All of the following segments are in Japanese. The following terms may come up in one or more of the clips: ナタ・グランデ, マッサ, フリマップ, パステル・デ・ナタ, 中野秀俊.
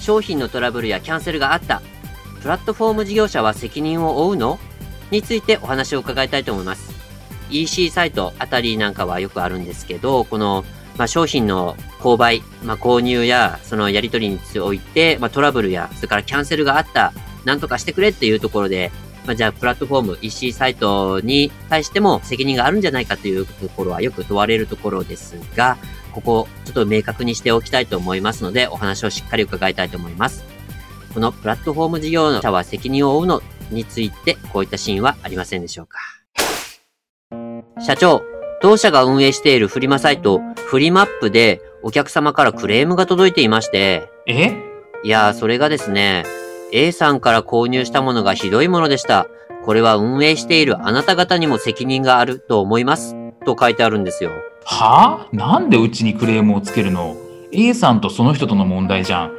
商品のトラブルやキャンセルがあった、プラットフォーム事業者は責任を負うの？についてお話を伺いたいと思います。 EC サイトあたりなんかはよくあるんですけど、この、商品の購買、購入やそのやり取りにおいて、トラブルやそれからキャンセルがあった、なんとかしてくれっていうところで、じゃあプラットフォーム EC サイトに対しても責任があるんじゃないかというところはよく問われるところですが、ここちょっと明確にしておきたいと思いますので、お話をしっかり伺いたいと思います。このプラットフォーム事業者は責任を負うのについて、こういったシーンはありませんでしょうか？社長、当社が運営しているフリマサイトフリマップでお客様からクレームが届いていまして。いや、それがですね、A さんから購入したものがひどいものでした。これは運営しているあなた方にも責任があると思います。と書いてあるんですよ。はぁ？なんでうちにクレームをつけるの？ A さんとその人との問題じゃん。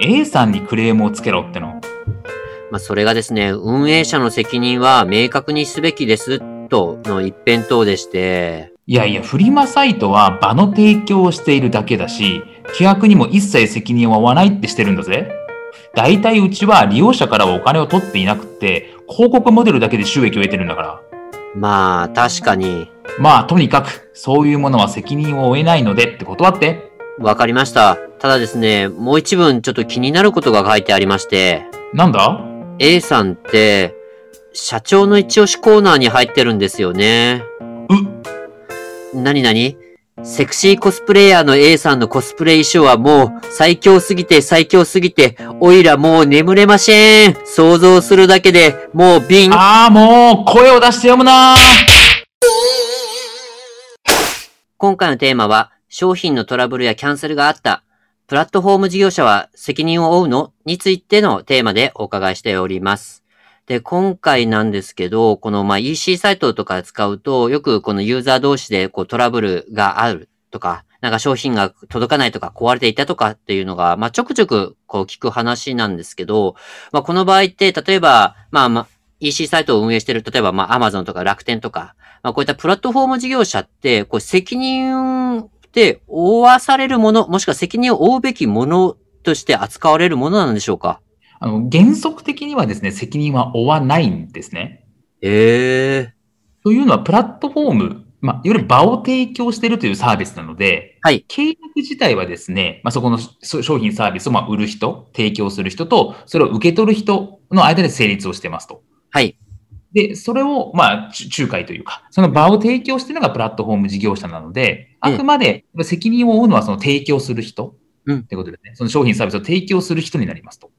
A さんにクレームをつけろっての。それがですね、運営者の責任は明確にすべきです、との一辺倒でして。いやいや、フリマサイトは場の提供をしているだけだし、規約にも一切責任は負わないってしてるんだぜ。大体うちは利用者からはお金を取っていなくて、広告モデルだけで収益を得てるんだから。確かに。とにかく、そういうものは責任を負えないのでって断って。わかりました。ただですね、もう一文ちょっと気になることが書いてありまして。なんだ？ A さんって、社長の一押しコーナーに入ってるんですよね。なにセクシーコスプレイヤーの A さんのコスプレ衣装はもう最強すぎて、おいらもう眠れません。想像するだけでもうビン。もう声を出して読むな。今回のテーマは、商品のトラブルやキャンセルがあった、プラットフォーム事業者は責任を負うの？についてのテーマでお伺いしております。で、今回なんですけど、このEC サイトとか使うと、よくこのユーザー同士でトラブルがあるとか、なんか商品が届かないとか壊れていたとかっていうのが、ちょくちょく聞く話なんですけど、この場合って、例えば、EC サイトを運営している、例えばAmazon とか楽天とか、こういったプラットフォーム事業者って、責任って負わされるもの、もしくは責任を負うべきものとして扱われるものなんでしょうか？原則的にはですね、責任は負わないんですね。というのは、プラットフォーム、いわゆる場を提供しているというサービスなので、契約自体はですね、そこの商品サービスを売る人、提供する人と、それを受け取る人の間で成立をしてますと。で、それを、仲介というか、その場を提供しているのがプラットフォーム事業者なので、あくまで責任を負うのはその提供する人、ということですね。その商品サービスを提供する人になりますと。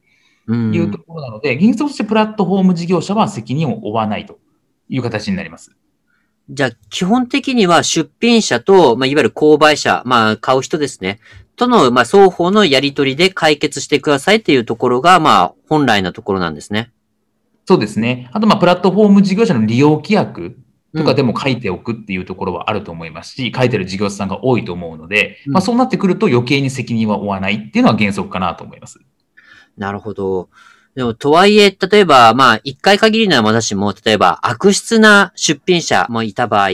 いうところなので、原則としてプラットフォーム事業者は責任を負わないという形になります。じゃあ、基本的には出品者と、いわゆる購買者、買う人ですね、との、双方のやり取りで解決してくださいっていうところが、本来のところなんですね。そうですね。あと、プラットフォーム事業者の利用規約とかでも書いておくっていうところはあると思いますし、書いてる事業者さんが多いと思うので、そうなってくると余計に責任は負わないっていうのは原則かなと思います。なるほど。でも、とはいえ、例えば、一回限りならまだしも、例えば、悪質な出品者もいた場合、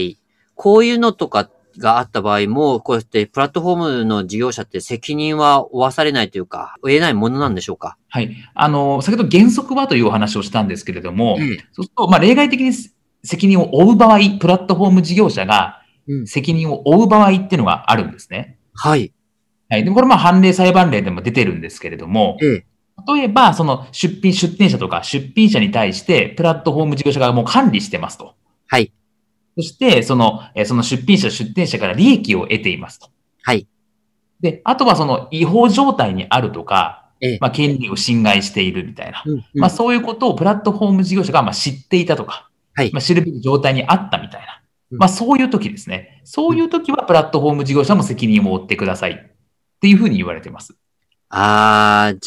こういうのとかがあった場合も、こうやってプラットフォームの事業者って責任は負わされないというか、負えないものなんでしょうか？先ほど原則はというお話をしたんですけれども、そうすると、例外的に責任を負う場合、プラットフォーム事業者が責任を負う場合っていうのがあるんですね。でも、これ判例裁判例でも出てるんですけれども、例えば、その出店者とか出品者に対して、プラットフォーム事業者がもう管理してますと。そして、その出品者、出店者から利益を得ていますと。で、あとはその違法状態にあるとか、権利を侵害しているみたいな、そういうことをプラットフォーム事業者が知っていたとか、知るべき状態にあったみたいな、そういう時ですね。そういう時は、プラットフォーム事業者も責任を負ってくださいっていうふうに言われています。じ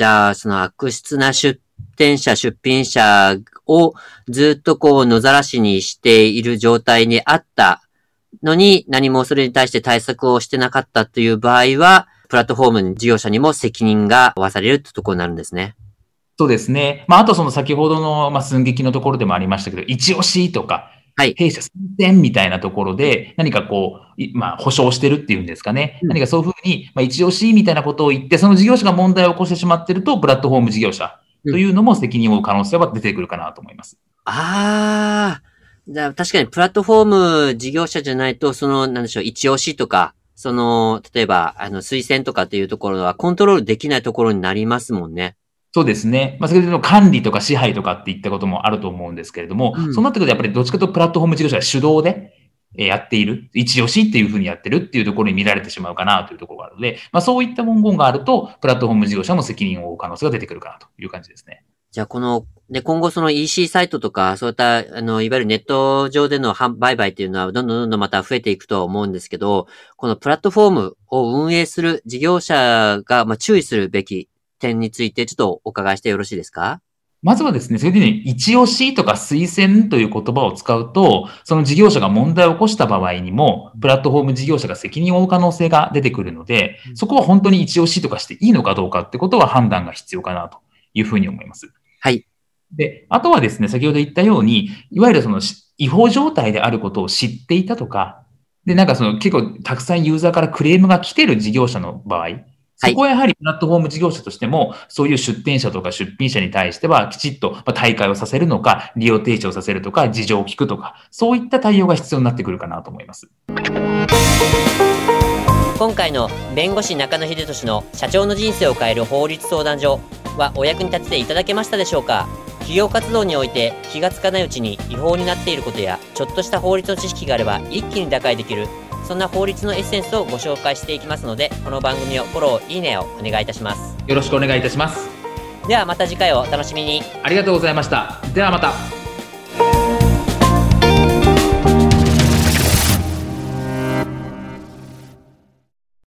ゃあ、その悪質な出品者をずっとこう野ざらしにしている状態にあったのに、何もそれに対して対策をしてなかったという場合は、プラットフォーム事業者にも責任が負わされるってところになるんですね。そうですね。まあ、あとその先ほどの、寸劇のところでもありましたけど、一押しとか、弊社3000みたいなところで、何かこう、保証してるっていうんですかね。何かそういうふうに、一押しみたいなことを言って、その事業者が問題を起こしてしまってると、プラットフォーム事業者というのも責任を負う可能性は出てくるかなと思います。じゃあ確かにプラットフォーム事業者じゃないと、その、なんでしょう、一押しとか、その、例えば、推薦とかっていうところはコントロールできないところになりますもんね。そうですね。先ほどの管理とか支配とかっていったこともあると思うんですけれども、そうなってくるとやっぱりどっちかというとプラットフォーム事業者は主導でやっている、一押しっていうふうにやってるっていうところに見られてしまうかなというところがあるので、そういった文言があると、プラットフォーム事業者の責任を負う可能性が出てくるかなという感じですね。じゃあ今後その EC サイトとか、そういった、いわゆるネット上での売買っていうのは、どんどんまた増えていくとは思うんですけど、このプラットフォームを運営する事業者が、注意するべき点について、ちょっとお伺いしてよろしいですか？まずはですね、それでね、一押しとか推薦という言葉を使うと、その事業者が問題を起こした場合にも、プラットフォーム事業者が責任を負う可能性が出てくるので、そこは本当に一押しとかしていいのかどうかってことは判断が必要かなというふうに思います。はい。で、あとはですね、先ほど言ったように、いわゆるその違法状態であることを知っていたとか、で、なんかその結構たくさんユーザーからクレームが来てる事業者の場合、そこはやはりプラットフォーム事業者としても、そういう出店者とか出品者に対しては、きちっと退会をさせるのか、利用停止をさせるとか、事情を聞くとか、そういった対応が必要になってくるかなと思います。今回の弁護士中野秀俊の社長の人生を変える法律相談所はお役に立てていただけましたでしょうか？企業活動において気がつかないうちに違法になっていることや、ちょっとした法律の知識があれば一気に打開できる、そんな法律のエッセンスをご紹介していきますので、この番組をフォロー、いいねをお願いいたします。よろしくお願いいたします。ではまた次回をお楽しみに。ありがとうございました。ではまた。